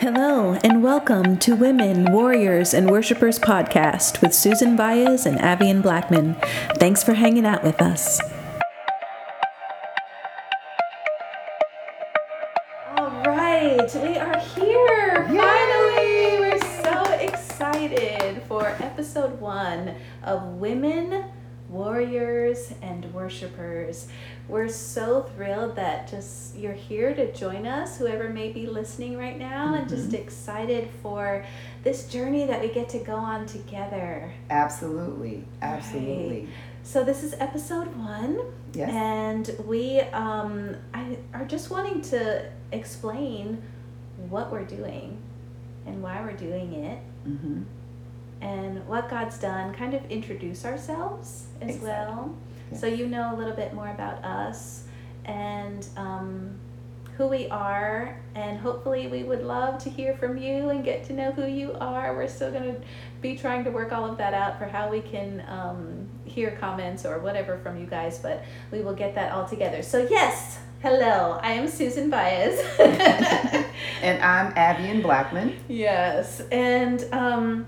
Hello, and welcome to Women, Warriors, and Worshippers podcast with Susan Valles and Avien Blackman. Thanks for hanging out with us. All right, we are here. Yay! Finally, we're so excited for episode 1 of Women, Warriors, and Worshippers. We're so thrilled that just you're here to join us, whoever may be listening right now, and just excited for this journey that we get to go on together. Absolutely. Right. So this is episode 1, yes, and we are just wanting to explain what we're doing and why we're doing it. Mm-hmm. And what God's done, kind of introduce ourselves as well. Yeah. So you know a little bit more about us and who we are, and hopefully we would love to hear from you and get to know who you are. We're still going to be trying to work all of that out for how we can hear comments or whatever from you guys, but we will get that all together. So yes, hello, I am Susan Valles. And I'm Avien Blackman. Yes, and...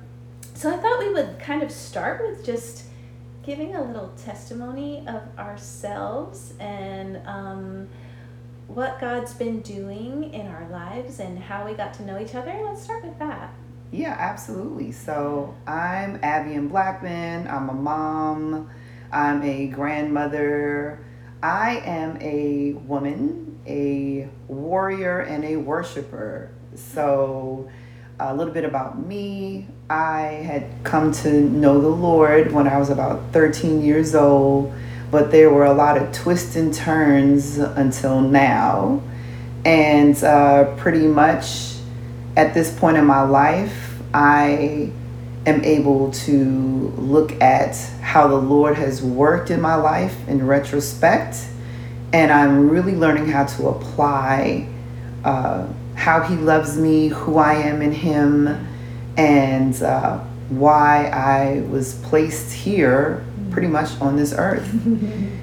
So I thought we would kind of start with just giving a little testimony of ourselves and what God's been doing in our lives and how we got to know each other. Let's start with that. Yeah, absolutely. So I'm Avien Blackman. I'm a mom. I'm a grandmother. I am a woman, a warrior, and a worshiper. So... a little bit about me. I had come to know the Lord when I was about 13 years old, but there were a lot of twists and turns until now. And pretty much at this point in my life, I am able to look at how the Lord has worked in my life in retrospect. And I'm really learning how to apply how he loves me, who I am in him, and why I was placed here pretty much on this earth.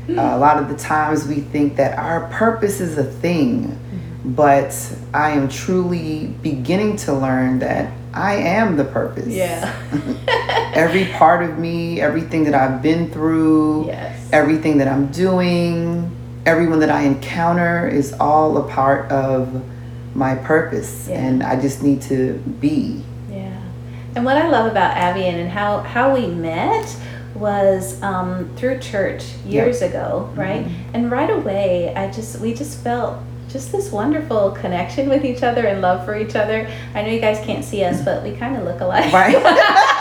A lot of the times we think that our purpose is a thing, but I am truly beginning to learn that I am the purpose. Yeah. Every part of me, everything that I've been through, yes, everything that I'm doing, everyone that I encounter is all a part of my purpose. Yeah. And I just need to be. Yeah. And what I love about Avien and how we met was through church years ago, right? Mm-hmm. And right away we felt just this wonderful connection with each other and love for each other. I know you guys can't see us, but we kind of look alike. Right. And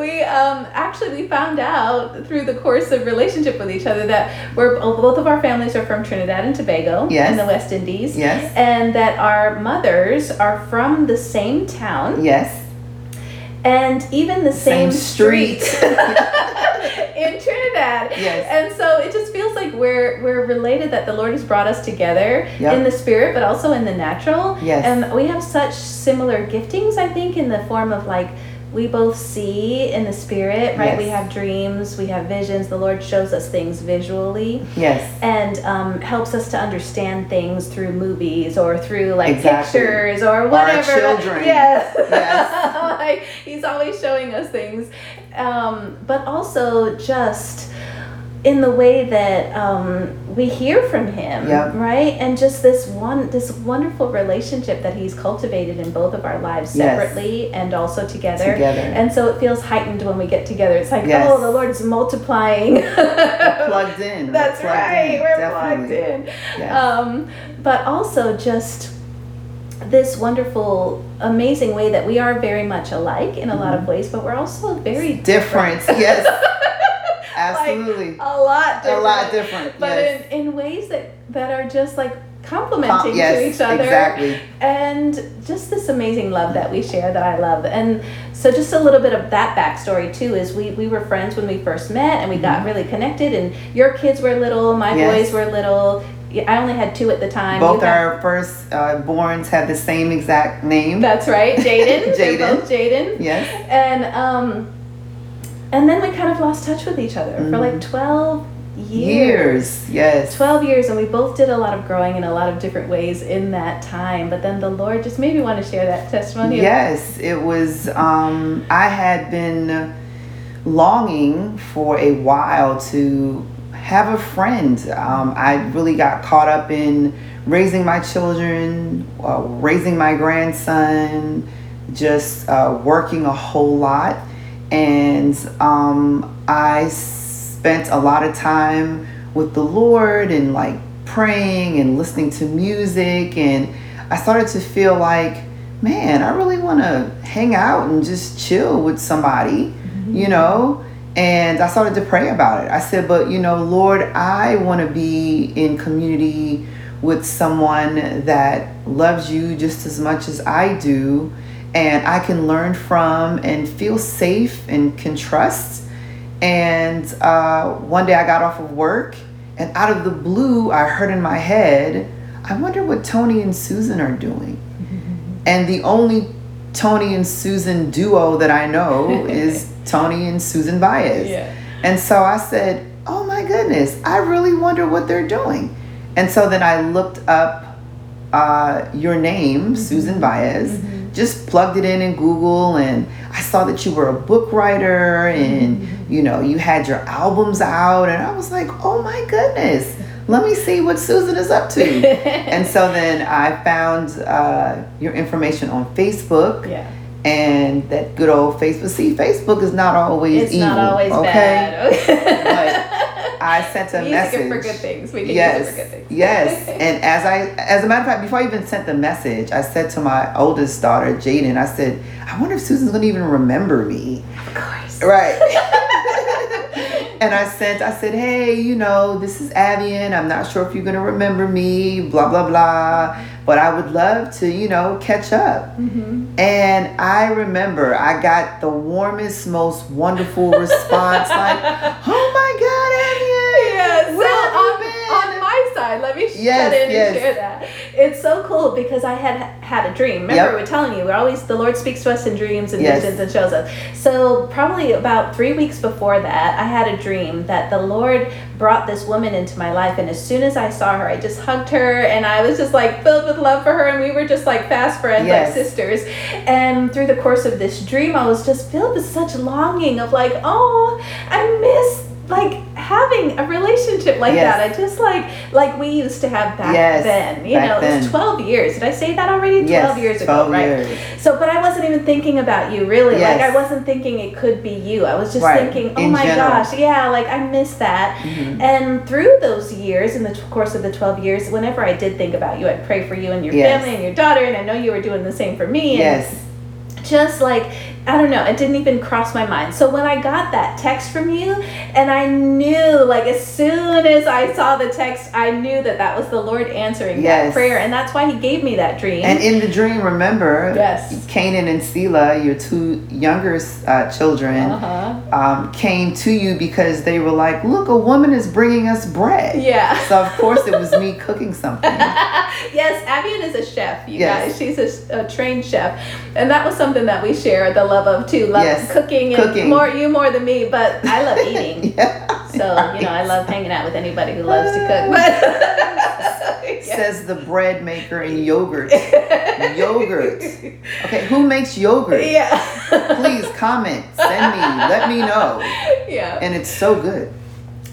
we actually found out through the course of relationship with each other that both of our families are from Trinidad and Tobago, yes, in the West Indies, yes, and that our mothers are from the same town, yes, and even the same street. In Trinidad. Yes. And so it just feels like we're related, that the Lord has brought us together, yep, in the spirit but also in the natural. Yes. And we have such similar giftings, I think, in the form of like we both see in the spirit, right? Yes. We have dreams, we have visions. The Lord shows us things visually. Yes. And helps us to understand things through movies or through like, exactly, pictures or whatever. Our children. Yes. Yes. Like, he's always showing us things. But also just in the way that we hear from him, yep, right? And just this wonderful relationship that he's cultivated in both of our lives, separately, yes, and also together. And so it feels heightened when we get together. It's like, yes, oh, the Lord's multiplying. We're plugged in. That's right. We're plugged in. Yes. But also just this wonderful, amazing way that we are very much alike in a lot of ways, but we're also very different. Yes. Absolutely. Like, a lot different. But yes, in ways that are just like complementing, yes, to each other. Exactly. And just this amazing love that we share, that I love. And so just a little bit of that backstory too is we were friends when we first met, and we got really connected, and your kids were little, my, yes, boys were little. I only had 2 at the time. Both our first borns had the same exact name. That's right, Jaden. They're both Jaden. Yes. And then we kind of lost touch with each other, mm-hmm, for like 12 years. Yes. 12 years, and we both did a lot of growing in a lot of different ways in that time. But then the Lord just made me want to share that testimony. Yes, it was, I had been longing for a while to have a friend. I really got caught up in raising my children, raising my grandson, just working a whole lot. And I spent a lot of time with the Lord and like praying and listening to music, and I started to feel like, man, I really want to hang out and just chill with somebody, mm-hmm. you know. And I started to pray about it. I said, but you know, Lord, I want to be in community with someone that loves you just as much as I do, and I can learn from and feel safe and can trust. And one day I got off of work, and out of the blue, I heard in my head, I wonder what Tony and Susan are doing. And the only Tony and Susan duo that I know is Tony and Susan Valles. Yeah. And so I said, oh my goodness, I really wonder what they're doing. And so then I looked up your name, Susan Valles, just plugged it in Google, and I saw that you were a book writer, and you know, you had your albums out, and I was like, oh my goodness, let me see what Susan is up to. And so then I found your information on Facebook. Yeah. And that good old Facebook. See, Facebook is not always evil. It's not always bad. Okay. But I sent a message. We use it for good things. We can use it for good things. Yes. And as a matter of fact, before I even sent the message, I said to my oldest daughter, Jaden, I said, I wonder if Susan's going to even remember me. Of course. Right. And I said, hey, you know, this is Avien. I'm not sure if you're going to remember me, blah, blah, blah. But I would love to, you know, catch up. Mm-hmm. And I remember I got the warmest, most wonderful response. Like, oh my God, Avien. Yes. On my side, let me shut in and share that. It's so cool because I had a dream. Remember, I was telling you, we're always, the Lord speaks to us in dreams and visions and shows us. So probably about 3 weeks before that, I had a dream that the Lord brought this woman into my life. And as soon as I saw her, I just hugged her, and I was just like filled with love for her. And we were just like fast friends, like sisters. And through the course of this dream, I was just filled with such longing of like, oh, I miss like having a relationship like that. I just like we used to have back then, you know, it was 12 years. Did I say that already? 12 years ago, right? So, but I wasn't even thinking about you really. Like I wasn't thinking it could be you. I was just thinking, oh my gosh. Yeah. Like I miss that. Mm-hmm. And through those years, in the course of the 12 years, whenever I did think about you, I'd pray for you and your family and your daughter. And I know you were doing the same for me. And just like, I don't know, it didn't even cross my mind. So when I got that text from you, and I knew, like, as soon as I saw the text, I knew that that was the Lord answering that prayer. And that's why he gave me that dream. And in the dream, remember, Canaan and Selah, your two younger children, came to you because they were like, look, a woman is bringing us bread. Yeah. So, of course, it was me cooking something. Yes, Avien is a chef, you guys. She's a trained chef. And that was something that we share, the love of too. Love cooking. More than me, but I love eating. So, you know, I love hanging out with anybody who loves to cook. But says the bread maker in yogurt. Okay, who makes yogurt? Yeah. Please comment, send me, let me know. Yeah. And it's so good.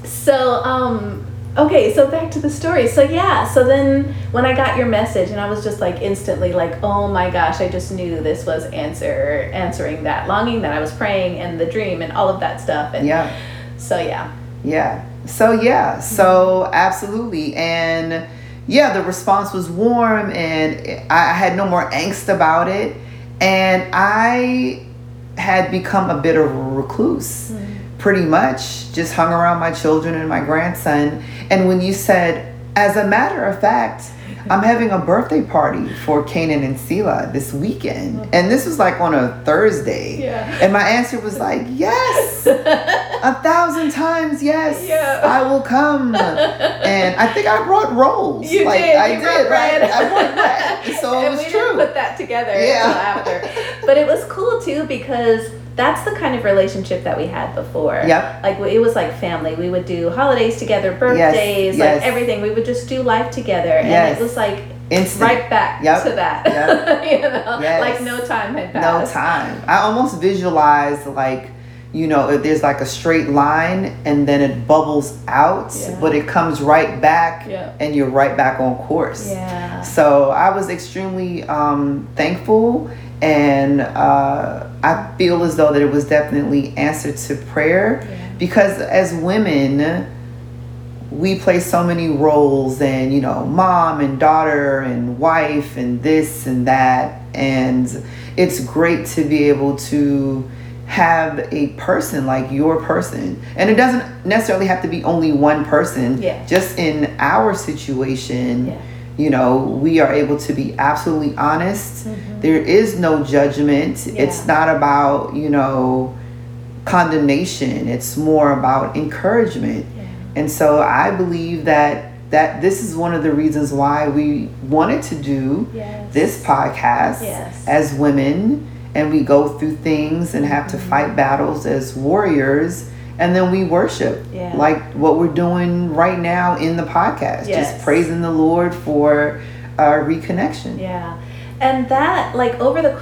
So, okay, so back to the story. So so then when I got your message, and I was just like instantly like, oh my gosh, I just knew this was answering that longing that I was praying, and the dream and all of that stuff. And So absolutely. And the response was warm, and I had no more angst about it. And I had become a bit of a recluse. Pretty much just hung around my children and my grandson. And when you said, as a matter of fact, I'm having a birthday party for Canaan and Selah this weekend. And this was like on a Thursday. Yeah. And my answer was like, yes, 1,000 times. Yes, I will come. And I think I brought rolls. You did, right? I brought bread. So it was true. And we didn't put that together until after. But it was cool too, because that's the kind of relationship that we had before. Yep. Like, it was like family. We would do holidays together, birthdays, yes, yes. like everything. We would just do life together. And yes. it was like instant. Right back yep. to that. Yep. You know? Yes. Like no time had passed. No time. I almost visualized like, you know, there's like a straight line and then it bubbles out, yeah. but it comes right back yeah. and you're right back on course. Yeah. So I was extremely thankful, and I feel as though that it was definitely answered to prayer, yeah. because as women, we play so many roles, and, you know, mom and daughter and wife and this and that. And it's great to be able to have a person like your person, and it doesn't necessarily have to be only one person. Yeah. Just in our situation, yeah. you know, we are able to be absolutely honest. Mm-hmm. There is no judgment. Yeah. It's not about, you know, condemnation. It's more about encouragement. Yeah. And so I believe that this is one of the reasons why we wanted to do yes. this podcast yes. as women. And we go through things and have to fight battles as warriors. And then we worship. Yeah. Like what we're doing right now in the podcast. Yes. Just praising the Lord for our reconnection. Yeah. And that, like,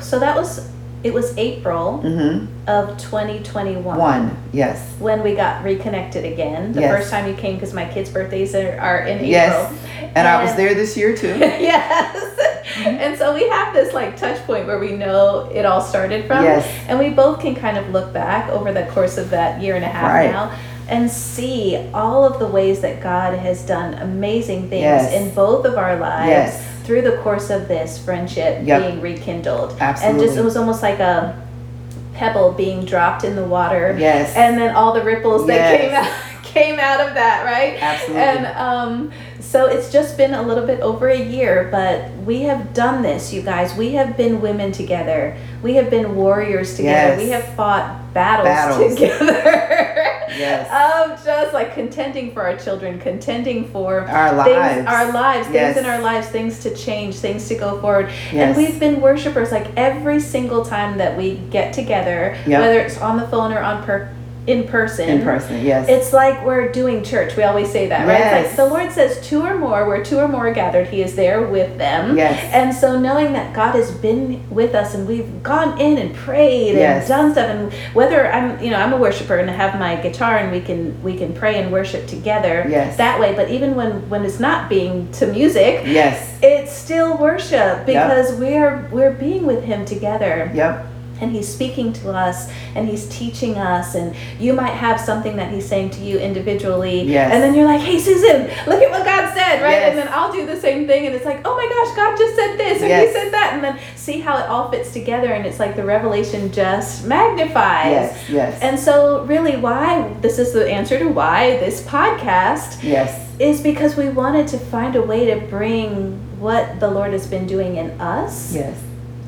so that was, it was April mm-hmm. of 2021. Yes. When we got reconnected again. The yes. first time you came, because my kids' birthdays are in April. Yes. And I was there this year too. Yes. And so we have this like touch point where we know it all started from. Yes. And we both can kind of look back over the course of that year and a half right. now and see all of the ways that God has done amazing things yes. in both of our lives yes. through the course of this friendship yep. being rekindled. Absolutely. And just, it was almost like a pebble being dropped in the water. Yes. And then all the ripples yes. that came out of that, right? Absolutely. And so it's just been a little bit over a year, but we have done this, you guys. We have been women together. We have been warriors together. Yes. We have fought battles. Together. Yes. Of just like contending for our children, contending for our lives, yes. things in our lives, things to change, things to go forward. Yes. And we've been worshipers like every single time that we get together, yep. whether it's on the phone or in person, yes. It's like we're doing church. We always say that, right? Yes. It's like the Lord says, where two or more are gathered, He is there with them. Yes. And so knowing that God has been with us, and we've gone in and prayed yes. and done stuff, and whether I'm a worshiper and I have my guitar and we can pray and worship together yes. that way. But even when it's not being to music, yes, it's still worship because yep. we're being with Him together. Yep. And He's speaking to us, and He's teaching us, and you might have something that He's saying to you individually, yes. and then you're like, hey, Susan, look at what God said, right? Yes. And then I'll do the same thing, and it's like, oh my gosh, God just said this, or yes. He said that, and then see how it all fits together, and it's like the revelation just magnifies. Yes, yes. And so really this is the answer to why this podcast yes. is because we wanted to find a way to bring what the Lord has been doing in us. Yes.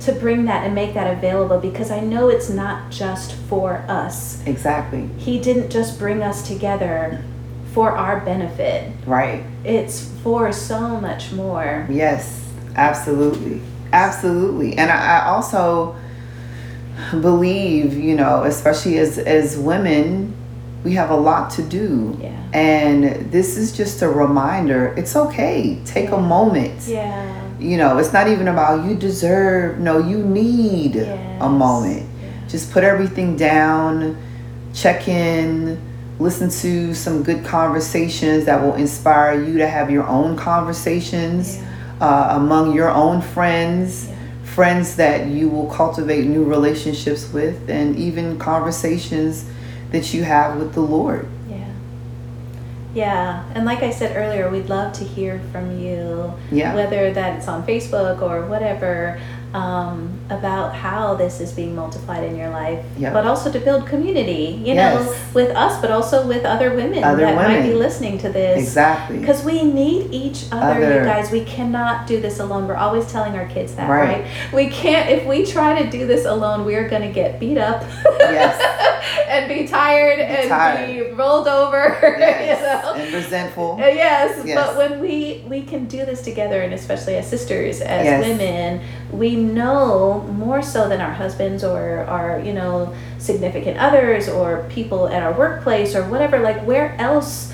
To bring that and make that available, because I know it's not just for us. Exactly. He didn't just bring us together for our benefit. Right. It's for so much more. Yes, absolutely. Absolutely. And I also believe, you know, especially as women, we have a lot to do. Yeah. And this is just a reminder. It's okay. Take yeah. a moment. Yeah. You know, it's not even about you deserve. No, you need yes. a moment. Yeah. Just put everything down, check in, listen to some good conversations that will inspire you to have your own conversations yeah. Among your own friends, yeah. friends that you will cultivate new relationships with, and even conversations that you have with the Lord. Yeah, and like I said earlier, we'd love to hear from you, yeah. whether that's on Facebook or whatever, about how this is being multiplied in your life, yep. but also to build community, you yes. know, with us, but also with other women might be listening to this. Exactly. Because we need each other, you guys. We cannot do this alone. We're always telling our kids that, right? We can't, if we try to do this alone, we're going to get beat up. Yes. And be tired and be rolled over, yes. you know? And resentful. Yes, but when we can do this together, and especially as sisters, as yes. women, we know more so than our husbands or our, you know, significant others or people at our workplace or whatever, like where else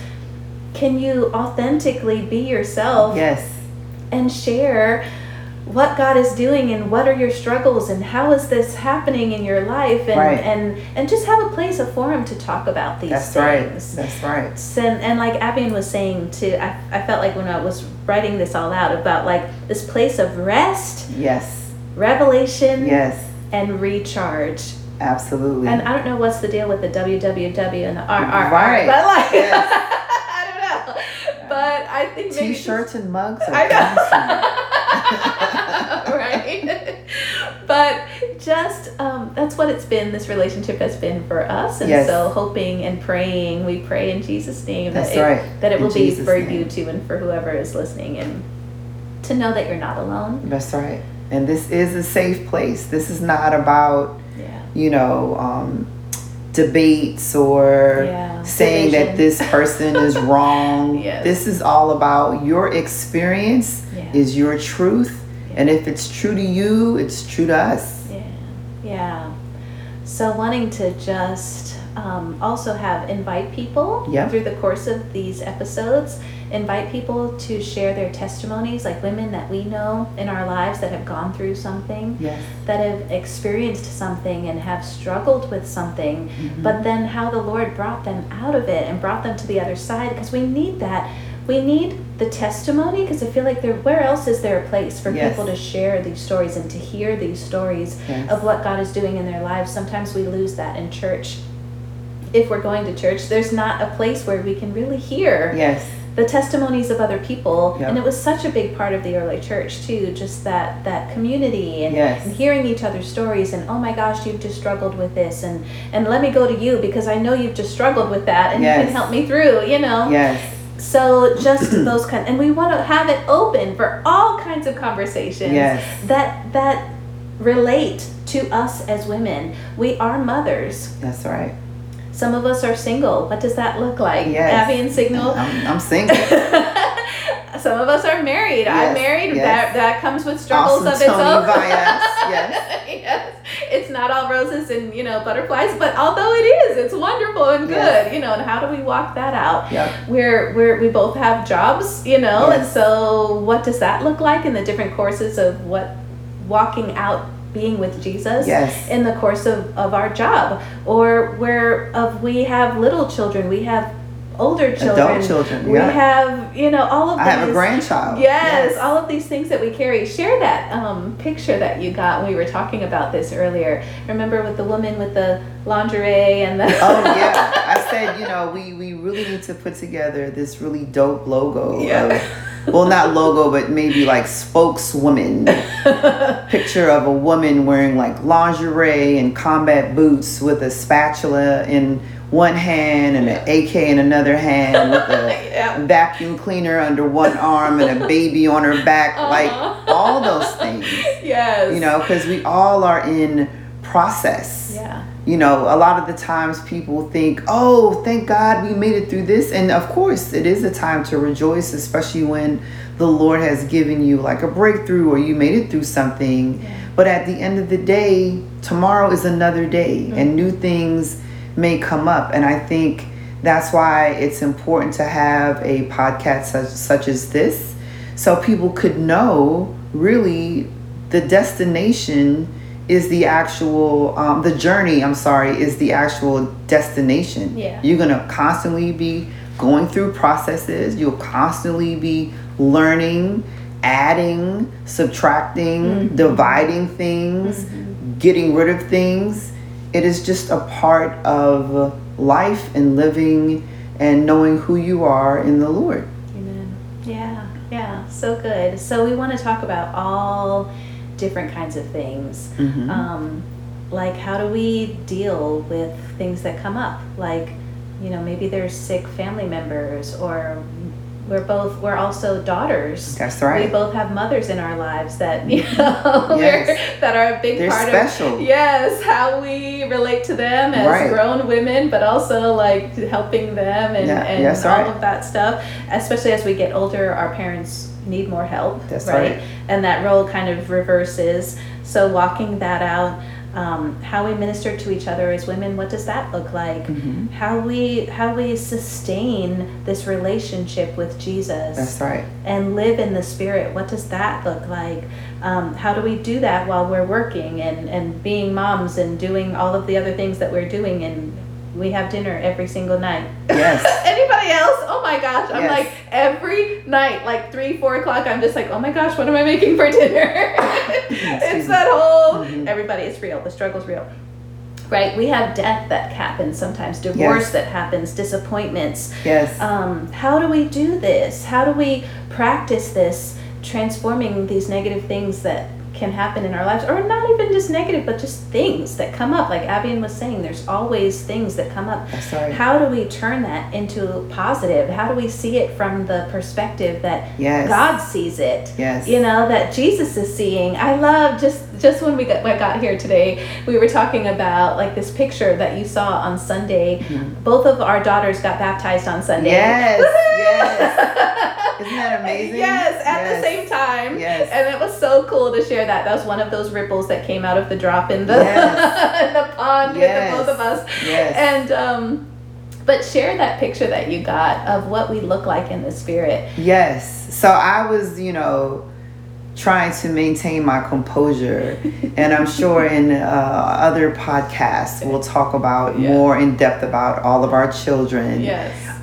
can you authentically be yourself? Yes. And share what God is doing and what are your struggles and how is this happening in your life, and right. and just have a place, a forum to talk about these things. That's right. And like Avien was saying too, I felt like when I was writing this all out about like this place of rest, yes, revelation, yes, and recharge. Absolutely. And I don't know what's the deal with the www and the RR, right? But like, yes. I don't know. But I think T-shirts and mugs are right? But just that's what it's been, this relationship has been for us. And yes. So hoping and praying, we pray in Jesus' name that it will be for you too and for whoever is listening, and to know that you're not alone. That's right. And this is a safe place. This is not about, you know, debates or saying that this person is wrong. Yes. This is all about your experience is your truth. Yeah. And if it's true to you, it's true to us. Yeah. So wanting to just also invite people through the course of these episodes, invite people to share their testimonies, like women that we know in our lives that have gone through something, that have experienced something and have struggled with something, but then how the Lord brought them out of it and brought them to the other side, because we need that. We need the testimony, because I feel like where else is there a place for people to share these stories and to hear these stories of what God is doing in their lives. Sometimes we lose that in church. If we're going to church, there's not a place where we can really hear the testimonies of other people. And it was such a big part of the early church too, just that community and hearing each other's stories, and oh my gosh, you've just struggled with this, and let me go to you because I know you've just struggled with that, and you can help me through, you know. So just those kind, and we want to have it open for all kinds of conversations that relate to us as women. We are mothers. That's right. Some of us are single. What does that look like? Avien single. I'm single. Some of us are married. I'm married. That comes with struggles of its own. It's not all roses and, you know, butterflies, but although it is, it's wonderful and good, you know, and how do we walk that out? We both have jobs, you know, and so what does that look like in the different courses of what walking out being with Jesus in the course of our job, or we have little children, we have older children, adult children, we have, you know, all of these. I have a grandchild. All of these things that we carry. Share that picture that you got when we were talking about this earlier. Remember with the woman with the lingerie and the I said, you know, we really need to put together this really dope logo of, well, not logo, but maybe like spokeswoman picture of a woman wearing like lingerie and combat boots with a spatula in one hand and an AK in another hand, with a vacuum cleaner under one arm and a baby on her back, like all those things. Yes. You know, because we all are in process. Yeah. You know, a lot of the times people think, oh, thank God we made it through this. And of course, it is a time to rejoice, especially when the Lord has given you like a breakthrough or you made it through something. Yeah. But at the end of the day, tomorrow is another day, and new things may come up. And I think that's why it's important to have a podcast such as this, so people could know really the destination is the actual the journey, is the actual destination. You're going to constantly be going through processes. You'll constantly be learning, adding, subtracting, dividing things, getting rid of things. It is just a part of life and living and knowing who you are in the Lord. Amen. Yeah, so good. So we want to talk about all different kinds of things. Like, how do we deal with things that come up? Like, you know, maybe there's sick family members, or we're also daughters. That's right. We both have mothers in our lives that, you know, that are a big part special. Of how we relate to them as grown women, but also like helping them and all of that stuff. Especially as we get older, our parents need more help. That's right. And that role kind of reverses. So walking that out, how we minister to each other as women, what does that look like? Mm-hmm. How we sustain this relationship with Jesus. That's right. And live in the Spirit, what does that look like? How do we do that while we're working and being moms and doing all of the other things that we're doing? And we have dinner every single night. Yes. Anybody else? Oh my gosh. I'm yes. like every night, like 3-4 o'clock, I'm just like, oh my gosh, what am I making for dinner? It's that whole, mm-hmm. everybody, it's real. The struggle's real. Right? We have death that happens sometimes, divorce yes. that happens, disappointments. Yes. How do we do this? How do we practice this, transforming these negative things that can happen in our lives, or not even just negative, but just things that come up? Like Avien was saying, there's always things that come up. That's right. How do we turn that into positive? How do we see it from the perspective that yes. God sees it? Yes. You know, that Jesus is seeing. I love just when we got here today, we were talking about like this picture that you saw on Sunday. Mm-hmm. Both of our daughters got baptized on Sunday. Yes. Woo-hoo! Yes. Isn't that amazing? Yes, at yes. the same time. Yes. And it was so cool to share that. That was one of those ripples that came out of the drop in the, yes. in the pond yes. with the both of us. Yes. And but share that picture that you got of what we look like in the Spirit. Yes. So I was, trying to maintain my composure. And I'm sure in other podcasts we'll talk about yeah. more in depth about all of our children. Yes.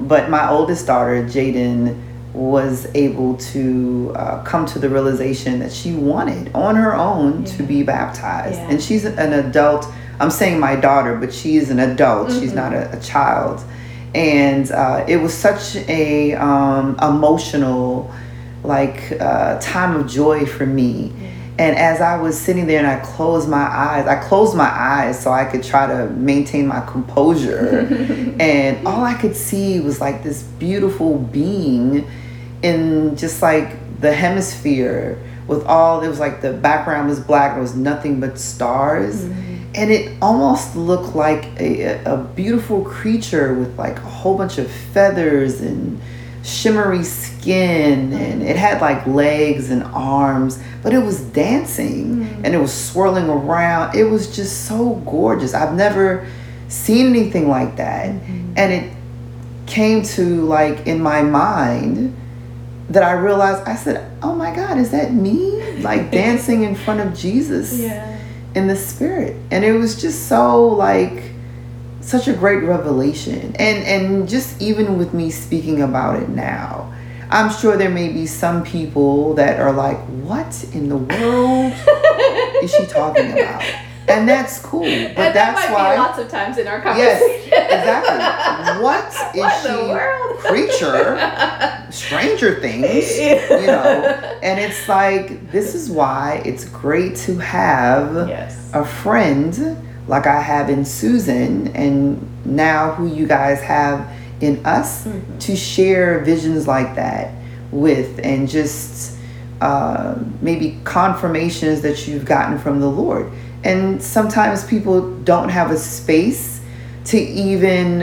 But my oldest daughter, Jaden, was able to come to the realization that she wanted on her own yeah. to be baptized. Yeah. And she's an adult. I'm saying my daughter, but she is an adult. Mm-hmm. She's not a child. And it was such a emotional time of joy for me. Yeah. And as I was sitting there and I closed my eyes so I could try to maintain my composure. And all I could see was like this beautiful being in just like the hemisphere with all, it was like the background was black. There was nothing but stars. Mm-hmm. And it almost looked like a beautiful creature with like a whole bunch of feathers and shimmery skin, and it had like legs and arms, but it was dancing mm. and it was swirling around. It was just so gorgeous. I've never seen anything like that. Mm-hmm. And it came to like in my mind that I realized, I said, oh my God, is that me? Like dancing in front of Jesus yeah. in the Spirit. And it was just so like such a great revelation. And just even with me speaking about it now, I'm sure there may be some people that are like, what in the world is she talking about? And that's cool. But and that's why lots of times in our conversations. Yes, exactly. What is she? Creature, Stranger Things, And it's like, this is why it's great to have yes. a friend like I have in Susan, and now who you guys have in us mm-hmm. to share visions like that with, and just maybe confirmations that you've gotten from the Lord. And sometimes people don't have a space to even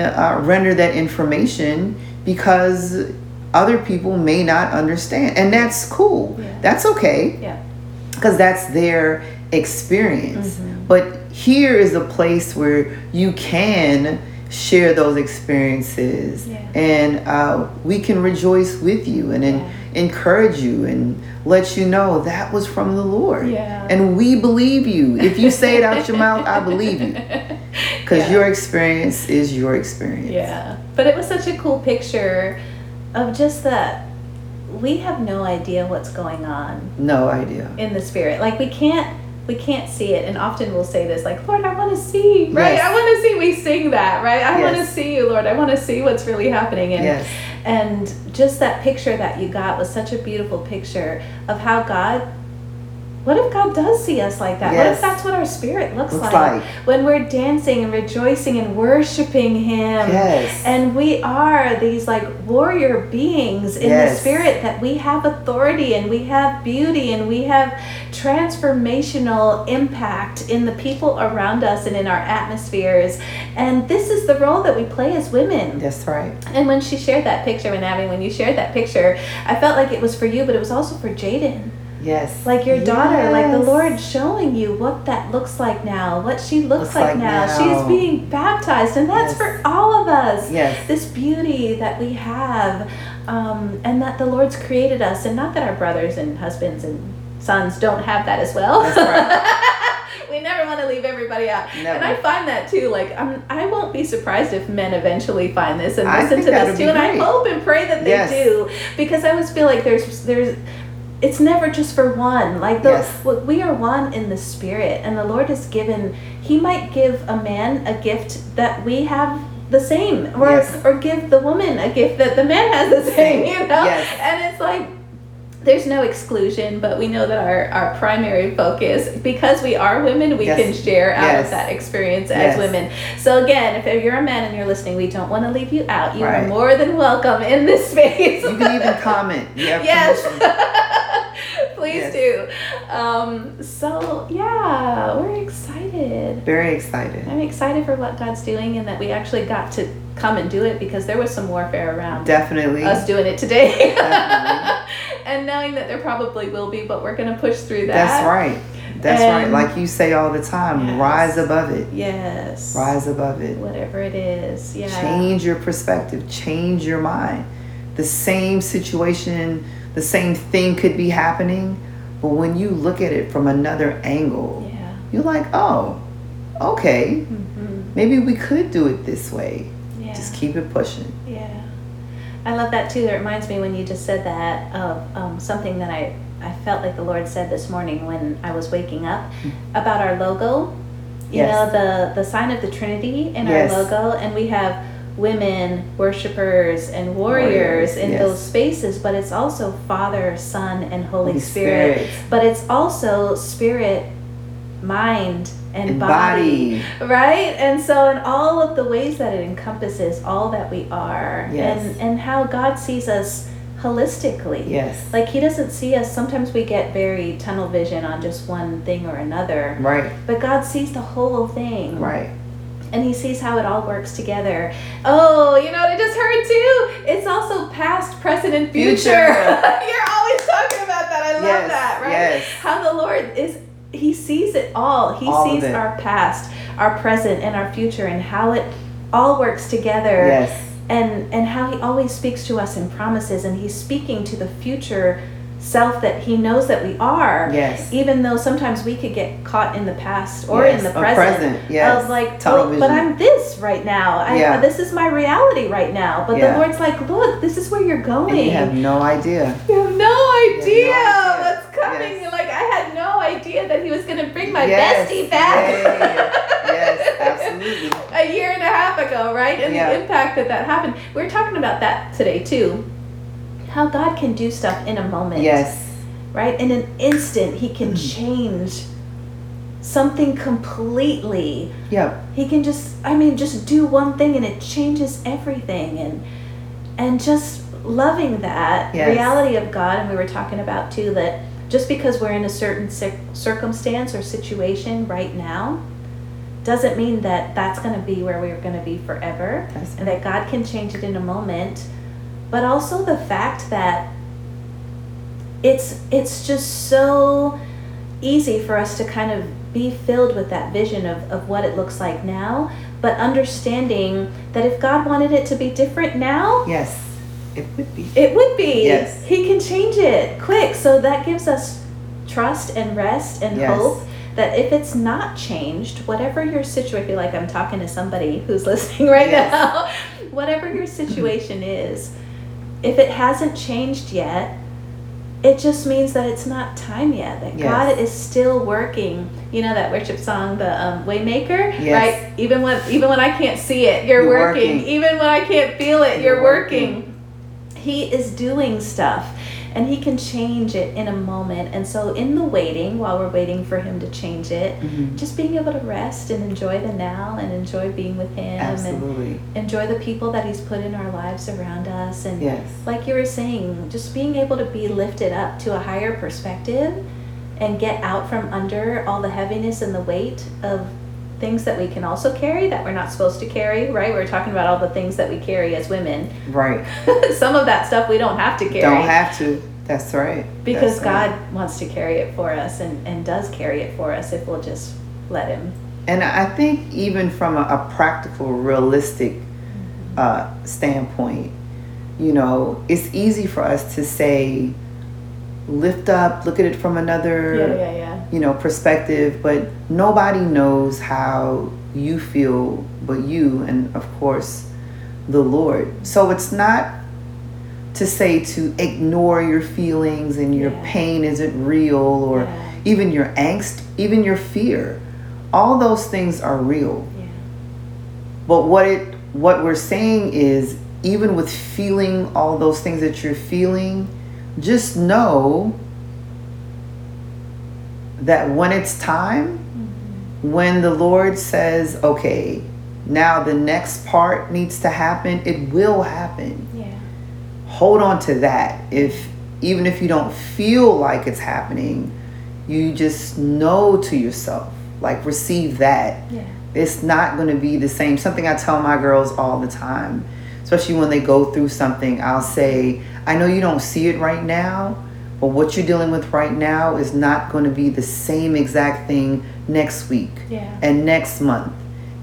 render that information because other people may not understand. And that's cool. Yeah. That's okay. Yeah. Because that's their experience. Mm-hmm. But here is a place where you can share those experiences yeah. and we can rejoice with you and yeah. encourage you and let you know that was from the Lord. Yeah. And we believe you. If you say it out your mouth, I believe you. Because yeah. your experience is your experience. Yeah. But it was such a cool picture of just that. We have no idea what's going on. No idea. In the Spirit. Like we can't see it, and often we'll say this, like, Lord, I want to see, right? Yes. I want to see. We sing that, right? I yes. want to see you, Lord. I want to see what's really happening. And yes. and just that picture that you got was such a beautiful picture of how God, what if God does see us like that? Yes. What if that's what our spirit looks like? When we're dancing and rejoicing and worshiping Him. Yes. And we are these like warrior beings in yes. the Spirit, that we have authority and we have beauty and we have transformational impact in the people around us and in our atmospheres. And this is the role that we play as women. That's right. And when she shared that picture, and Avien, when you shared that picture, I felt like it was for you, but it was also for Jaden. Yes. Like your daughter, yes. Like the Lord showing you what that looks like now, what she looks like now. She is being baptized, and that's yes. for all of us. Yes. This beauty that we have, and that the Lord's created us, and not that our brothers and husbands and sons don't have that as well. That's right. We never want to leave everybody out. Never. And I find that too. Like, I won't be surprised if men eventually find this and listen to this too. And I hope and pray that they yes. do, because I always feel like there's it's never just for one. Like yes. we are one in the Spirit, and the Lord has given. He might give a man a gift that we have the same, or yes. or give the woman a gift that the man has the same. You know, yes. and it's like. There's no exclusion, but we know that our primary focus, because we are women, we yes. can share out yes. of that experience as yes. women. So again, if you're a man and you're listening, we don't want to leave you out. You right. are more than welcome in this space. You can even comment. Yes. Please yes. do. So yeah, we're excited. Very excited. I'm excited for what God's doing, and that we actually got to come and do it, because there was some warfare around definitely us doing it today. And knowing that there probably will be, but we're going to push through that. That's right. That's and right. Like you say all the time, yes. rise above it. Yes. Rise above it. Whatever it is. Yeah. Change your perspective. Change your mind. The same situation, the same thing could be happening, but when you look at it from another angle, yeah. you're like, oh, okay. Mm-hmm. Maybe we could do it this way. Yeah. Just keep it pushing. Yeah. I love that too. That reminds me, when you just said that, of something that I felt like the Lord said this morning when I was waking up about our logo. You yes. know, the sign of the Trinity in yes. our logo, and we have women, worshipers, and warriors in yes. those spaces, but it's also Father, Son, and Holy Spirit. But it's also Spirit, mind, and body, right? And so in all of the ways that it encompasses all that we are, yes. and how God sees us holistically. Yes. Like, he doesn't see us, sometimes we get very tunnel vision on just one thing or another. Right. But God sees the whole thing. Right. And he sees how it all works together. Oh, you know what I just heard too? It's also past, present, and future. You're always talking about that. I love yes. that, right? Yes. How the Lord is... He sees it all. He all sees our past, our present, and our future, and how it all works together. Yes. And how he always speaks to us in promises, and he's speaking to the future self that he knows that we are. Yes. Even though sometimes we could get caught in the past or yes. in the present. Yes. Of like, television. But I'm this right now. This is my reality right now. But the Lord's like, look, this is where you're going. And you have no idea. You have no idea. What's coming. Yes. You're like, I had no idea that he was going to bring my yes. bestie back. Yes, absolutely. A year and a half ago, right? And the impact that happened. We were talking about that today too. How God can do stuff in a moment. Yes. Right? In an instant, he can change something completely. Yeah. He can just do one thing, and it changes everything. And just loving that yes. reality of God. And we were talking about too, that just because we're in a certain circumstance or situation right now, doesn't mean that that's going to be where we're going to be forever. That's and that God can change it in a moment. But also the fact that it's just so easy for us to kind of be filled with that vision of what it looks like now, but understanding that if God wanted it to be different now, yes, it would be. It would be. Yes. He can change it quick. So that gives us trust and rest and yes. hope. That if it's not changed, whatever your situation, I feel like I'm talking to somebody who's listening right yes. now, whatever your situation is, if it hasn't changed yet, it just means that it's not time yet, that yes. God is still working. You know that worship song, the Waymaker, yes. right? Even when I can't see it, you're working. Even when I can't feel it, you're working. He is doing stuff, and he can change it in a moment. And so in the waiting, while we're waiting for him to change it, mm-hmm. just being able to rest and enjoy the now, and enjoy being with him. Absolutely. And enjoy the people that he's put in our lives around us. And yes. like you were saying, just being able to be lifted up to a higher perspective and get out from under all the heaviness and the weight of things that we can also carry that we're not supposed to carry, right? We're talking about all the things that we carry as women. Right. Some of that stuff we don't have to carry. Don't have to. That's right. Because God wants to carry it for us and does carry it for us if we'll just let Him. And I think even from a practical, realistic standpoint, you know, it's easy for us to say, lift up, look at it from another, you know, perspective, but nobody knows how you feel but you and, of course, the Lord. So it's not to say to ignore your feelings and your pain isn't real, or even your angst, even your fear. All those things are real. Yeah. But what we're saying is, even with feeling all those things that you're feeling, just know that when it's time, when the Lord says, okay, now the next part needs to happen, it will happen. Yeah. Hold on to that. Even if you don't feel like it's happening, you just know to yourself, like, receive that. Yeah. It's not going to be the same. Something I tell my girls all the time, especially when they go through something, I'll say, I know you don't see it right now, but what you're dealing with right now is not going to be the same exact thing next week and next month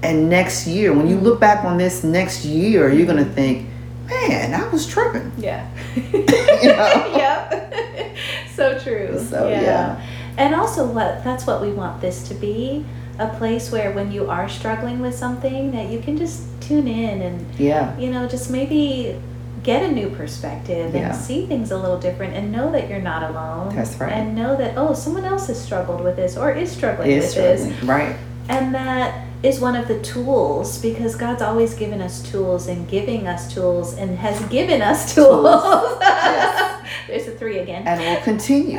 and next year. When you look back on this next year, you're going to think, man, I was tripping. Yeah. You know? Yep. So true. So, yeah. And also, that's what we want this to be, a place where when you are struggling with something that you can just tune in and, you know, just maybe get a new perspective and see things a little different and know that you're not alone. That's right. And know that, oh, someone else has struggled with this or is struggling with this. Right. And that is one of the tools, because God's always given us tools and has given us tools. Yes. There's a 3 again. And we'll continue.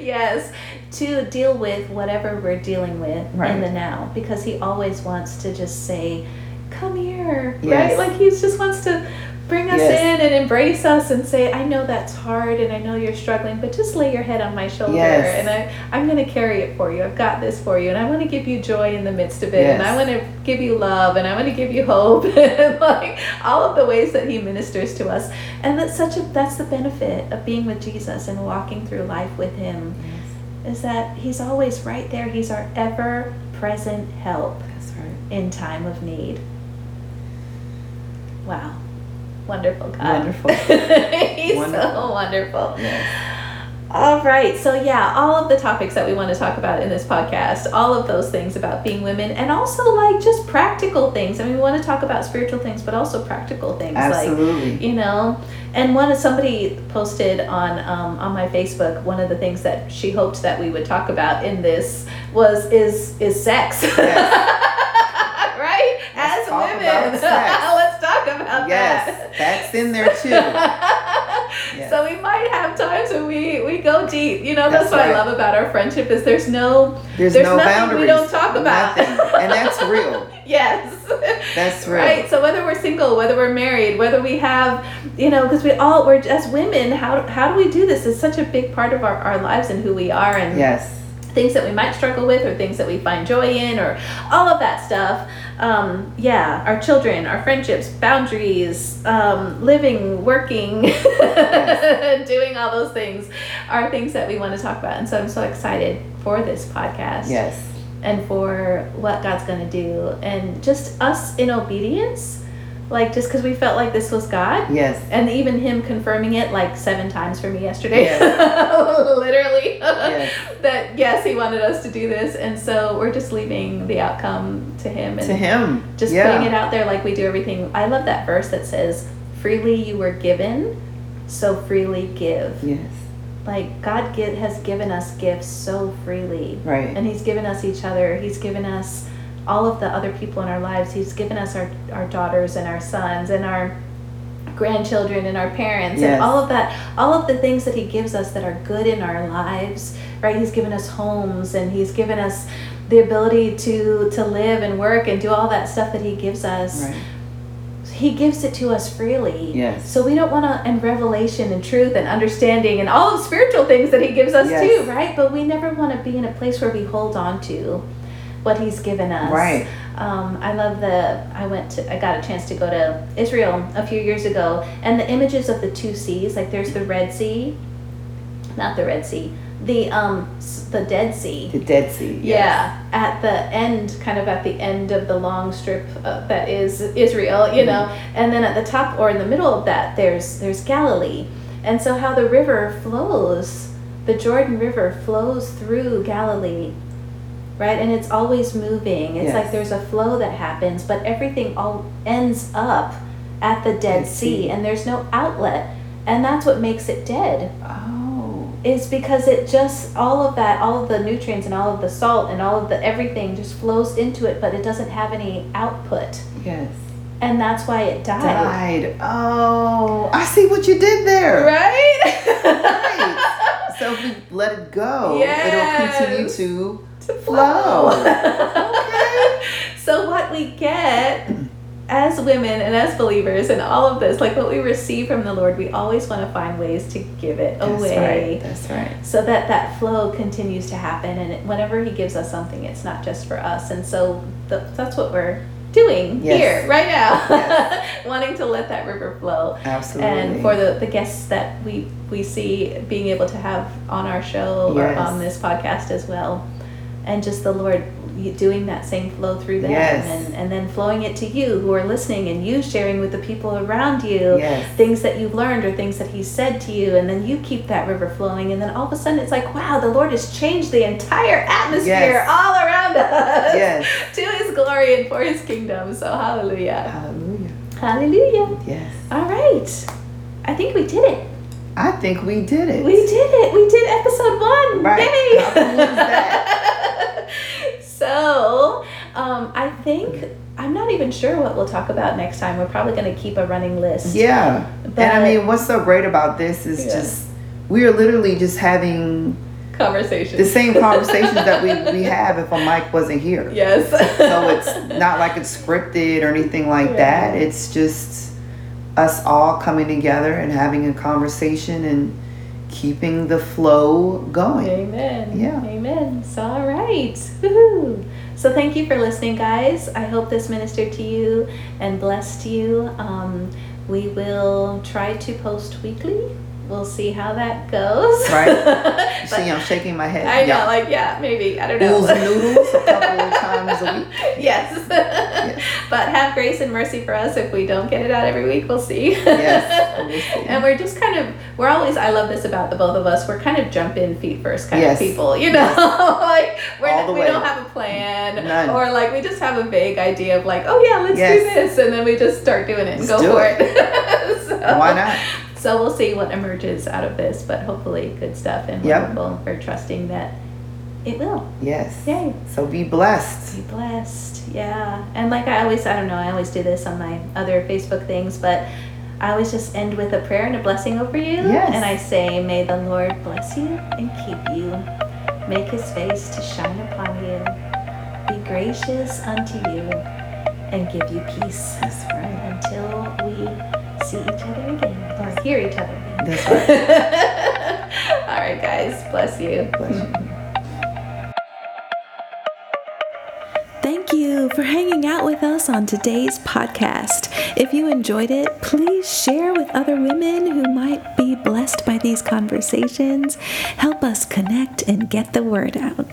Yes. To deal with whatever we're dealing with in the now, because He always wants to just say, come here, right? Like, He just wants to bring us in and embrace us and say, I know that's hard and I know you're struggling, but just lay your head on my shoulder and I'm going to carry it for you. I've got this for you, and I want to give you joy in the midst of it, and I want to give you love, and I want to give you hope, and like all of the ways that He ministers to us. And that's the benefit of being with Jesus and walking through life with Him. Is that He's always right there. He's our ever-present help in time of need. Wow. Wonderful God. Wonderful. He's wonderful. So wonderful. Yes. All right. So, all of the topics that we want to talk about in this podcast, all of those things about being women, and also, like, just practical things. I mean, we want to talk about spiritual things, but also practical things. Absolutely. Like, you know... And somebody posted on my Facebook, one of the things that she hoped that we would talk about in this is sex, right? Let's as women, let's talk about that. Yes, that's in there too. So we might have times when we go deep. You know, that's what I love about our friendship is there's no nothing boundaries, we don't talk about, and that's real. Yes. That's right. So whether we're single, whether we're married, whether we have, you know, because we're as women, how do we do this? It's such a big part of our lives and who we are, and things that we might struggle with or things that we find joy in or all of that stuff. Our children, our friendships, boundaries, living, working, doing all those things are things that we want to talk about. And so I'm so excited for this podcast. Yes. And for what God's going to do, and just us in obedience, like, just because we felt like this was God. Yes. And even Him confirming it like 7 times for me yesterday. Yes. Literally. Yes. That He wanted us to do this, and so we're just leaving the outcome to Him and just putting it out there like we do everything. I love that verse that says, freely you were given, so freely give. Yes. Like, God has given us gifts so freely. Right. And He's given us each other. He's given us all of the other people in our lives. He's given us our daughters and our sons and our grandchildren and our parents and all of that. All of the things that He gives us that are good in our lives, right? He's given us homes, and He's given us the ability to live and work and do all that stuff that He gives us. Right. He gives it to us freely. Yes. So we don't want to, and revelation and truth and understanding and all of spiritual things that He gives us too, right? But we never want to be in a place where we hold on to what he's given us. Right. I love the, I got a chance to go to Israel a few years ago, and the images of the two seas, like there's the Red Sea, not the Red Sea, the Dead Sea. The Dead Sea, yes. Yeah, at the end, kind of at the end of the long strip that is Israel, you know, and then at the top or in the middle of that, there's Galilee. And so how the river flows, the Jordan River flows through Galilee, right? And it's always moving. It's like there's a flow that happens, but everything all ends up at the Dead Sea, and there's no outlet. And that's what makes it dead. Oh. It's because it just, all of that, all of the nutrients and all of the salt and all of the everything just flows into it, but it doesn't have any output. Yes. And that's why it died. Oh, I see what you did there. Right? Right. So if we let it go, it'll continue to flow. Okay. So what we get as women and as believers and all of this, like what we receive from the Lord, we always want to find ways to give it away. That's right. So that flow continues to happen. And whenever he gives us something, it's not just for us. And so that's what we're doing here right now, wanting to let that river flow. Absolutely. And for the guests that we see being able to have on our show or on this podcast as well, and just the Lord doing that same flow through them and then flowing it to you who are listening, and you sharing with the people around you things that you've learned or things that he said to you, and then you keep that river flowing, and then all of a sudden it's like, wow, the Lord has changed the entire atmosphere all around us to his glory and for his kingdom. So hallelujah. Yes. All right. I think we did it. We did episode 1. Right. Yay! How cool is that? So, I think, I'm not even sure what we'll talk about next time. We're probably going to keep a running list. Yeah. But, and I mean, what's so great about this is just, we are literally just having conversations. The same conversations that we have if a mic wasn't here. Yes. So it's not like it's scripted or anything like that. It's just us all coming together and having a conversation and keeping the flow going. Amen. Yeah. Amen. So, all right. Woo-hoo. So thank you for listening, guys. I hope this ministered to you and blessed you. We will try to post weekly. We'll see how that goes. Right. See, I'm shaking my head. I know, like, maybe. I don't know. Noodles a couple of times a week. Yes. But have grace and mercy for us if we don't get it out every week. We'll see. Yes. We'll see. And we're just kind of, I love this about the both of us. We're kind of jump in feet first kind of people, you know? Like, we don't have a plan. None. Or like, we just have a vague idea of like, oh yeah, let's do this. And then we just start doing it and go for it. So, why not? So we'll see what emerges out of this, but hopefully good stuff and wonderful. We're trusting that it will. Yes. Yay. So be blessed. Be blessed. Yeah. And like I always do this on my other Facebook things, but I always just end with a prayer and a blessing over you. Yes. And I say, may the Lord bless you and keep you. Make his face to shine upon you. Be gracious unto you and give you peace. That's right. Until we see each other again. Hear each other. That's right. All right, guys. Bless you. Bless you. Thank you for hanging out with us on today's podcast. If you enjoyed it, please share with other women who might be blessed by these conversations. Help us connect and get the word out.